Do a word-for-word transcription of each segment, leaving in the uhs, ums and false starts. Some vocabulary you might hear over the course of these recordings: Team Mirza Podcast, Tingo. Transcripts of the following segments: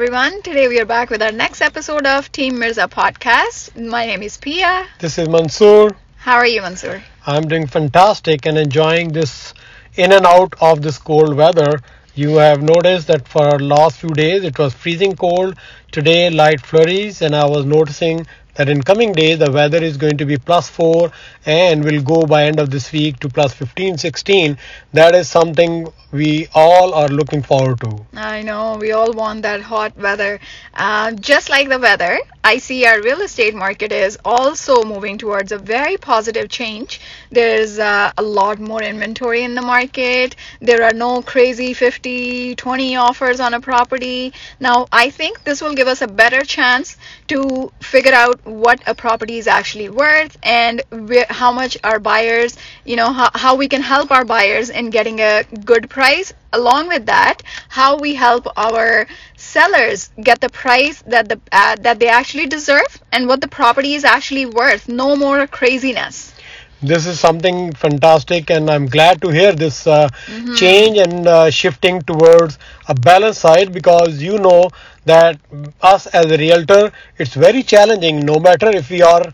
everyone. Today we are back with our next episode of Team Mirza Podcast. My name is Pia. This is Mansoor. How are you, Mansoor? I'm doing fantastic and enjoying this in and out of this cold weather. You have noticed that for the last few days it was freezing cold. Today light flurries, and I was noticing that in coming days the weather is going to be plus four and will go by end of this week to plus fifteen, sixteen. That is something we all are looking forward to. I know, we all want that hot weather. Uh, just like the weather, I see our real estate market is also moving towards a very positive change. There is uh, a lot more inventory in the market. There are no crazy fifty, twenty offers on a property. Now, I think this will give us a better chance to figure out what a property is actually worth and where, how much our buyers, you know, how, how we can help our buyers in getting a good price. Along with that, how we help our sellers get the price that the uh, that they actually deserve and what the property is actually worth. No more craziness. This is something fantastic, and I'm glad to hear this uh, mm-hmm. change and uh, shifting towards a balanced side, because you know that us as a realtor, it's very challenging no matter if we are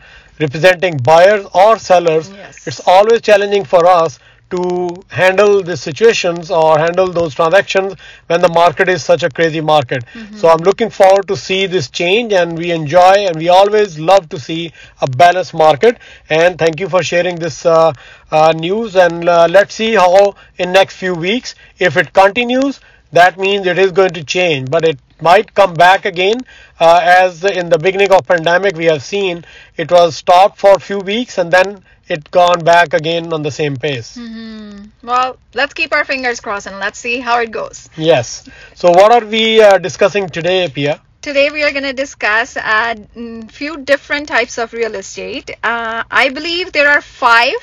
representing buyers or sellers. Yes. It's always challenging for us to handle these situations or handle those transactions when the market is such a crazy market. Mm-hmm. So I'm looking forward to see this change, and we enjoy and we always love to see a balanced market. And thank you for sharing this uh, uh, news, and uh, let's see how in next few weeks, if it continues, that means it is going to change, but it might come back again. Uh, as in the beginning of pandemic, we have seen it was stopped for a few weeks and then it gone back again on the same pace. Mm-hmm. Well, let's keep our fingers crossed and let's see how it goes. Yes. So what are we uh, discussing today, Pia? Today we are going to discuss a uh, few different types of real estate. Uh, I believe there are five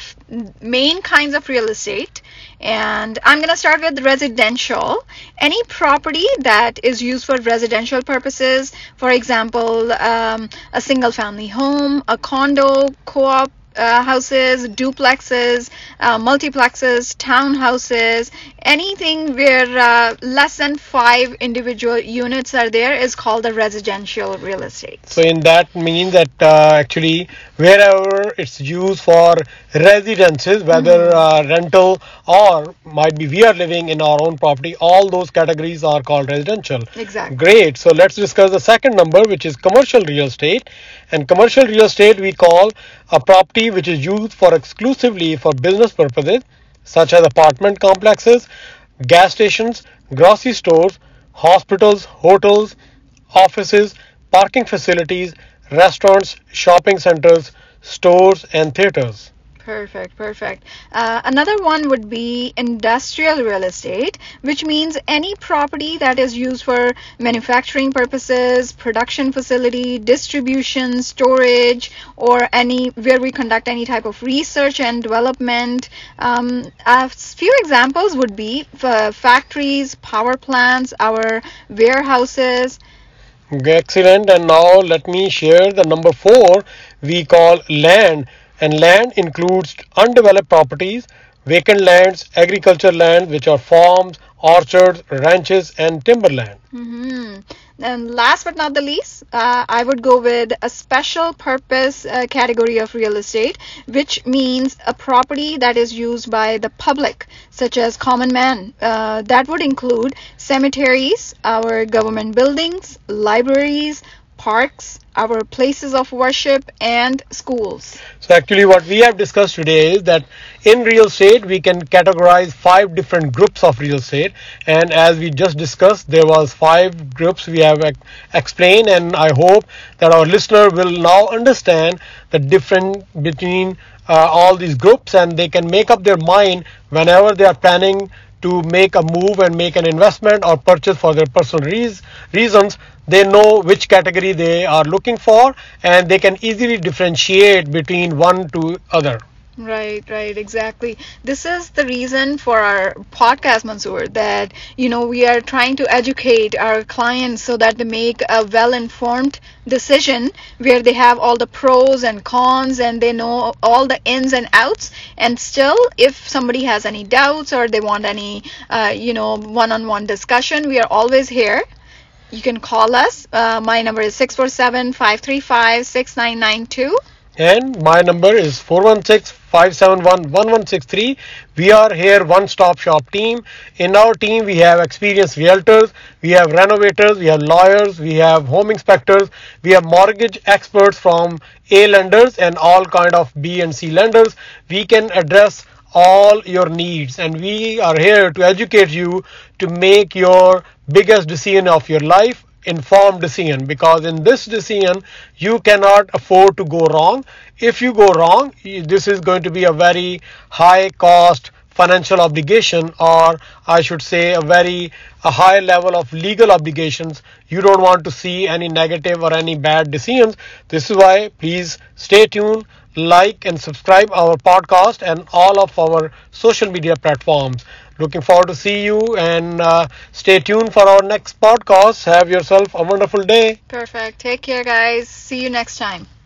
main kinds of real estate. And I'm going to start with residential. Any property that is used for residential purposes, for example, um, a single family home, a condo, co-op uh, houses, duplexes, uh, multiplexes, townhouses, anything where uh, less than five individual units are there is called a residential real estate. So in that means that uh, actually wherever it's used for residences, whether mm-hmm. uh, rental or might be we are living in our own property, all those categories are called residential. Exactly. Great. So let's discuss the second number, which is commercial real estate. And commercial real estate we call a property which is used for exclusively for business purposes, such as apartment complexes, gas stations, grocery stores, hospitals, hotels, offices, parking facilities, restaurants, shopping centers, stores, and theaters. Perfect, perfect. Uh, another one would be industrial real estate, which means any property that is used for manufacturing purposes, production facility, distribution, storage, or any where we conduct any type of research and development. Um, a few examples would be f- factories, power plants, our warehouses. Excellent. And now let me share the number four we call land. And land includes undeveloped properties, vacant lands, agricultural land, which are farms, orchards, ranches, and timberland. Mm-hmm. And last but not the least, uh, I would go with a special purpose uh, category of real estate, which means a property that is used by the public, such as common man. Uh, that would include cemeteries, our government buildings, libraries, parks, our places of worship, and schools. So actually what we have discussed today is that in real estate we can categorize five different groups of real estate, and as we just discussed there was five groups we have explained, and I hope that our listener will now understand the difference between uh, all these groups, and they can make up their mind whenever they are planning to make a move and make an investment or purchase for their personal reas- reasons. They know which category they are looking for, and they can easily differentiate between one to other. Right, right, exactly. This is the reason for our podcast, Mansoor, that, you know, we are trying to educate our clients so that they make a well-informed decision where they have all the pros and cons and they know all the ins and outs. And still, if somebody has any doubts or they want any, uh, you know, one-on-one discussion, we are always here you can call us. Uh, my number is six four seven, five three five, six nine nine two. And my number is four one six, five seven one, one one six three. We are here one-stop shop team. In our team, we have experienced realtors, we have renovators, we have lawyers, we have home inspectors, we have mortgage experts from A lenders and all kind of B and C lenders. We can address all your needs, and we are here to educate you to make your biggest decision of your life, informed decision, because in this decision you cannot afford to go wrong. If you go wrong, this is going to be a very high cost financial obligation, or I should say a very a high level of legal obligations. You don't want to see any negative or any bad decisions. This is why please stay tuned, like and subscribe our podcast and all of our social media platforms. Looking forward to see you, and uh, stay tuned for our next podcast. Have yourself a wonderful day. Perfect. Take care, guys. See you next time.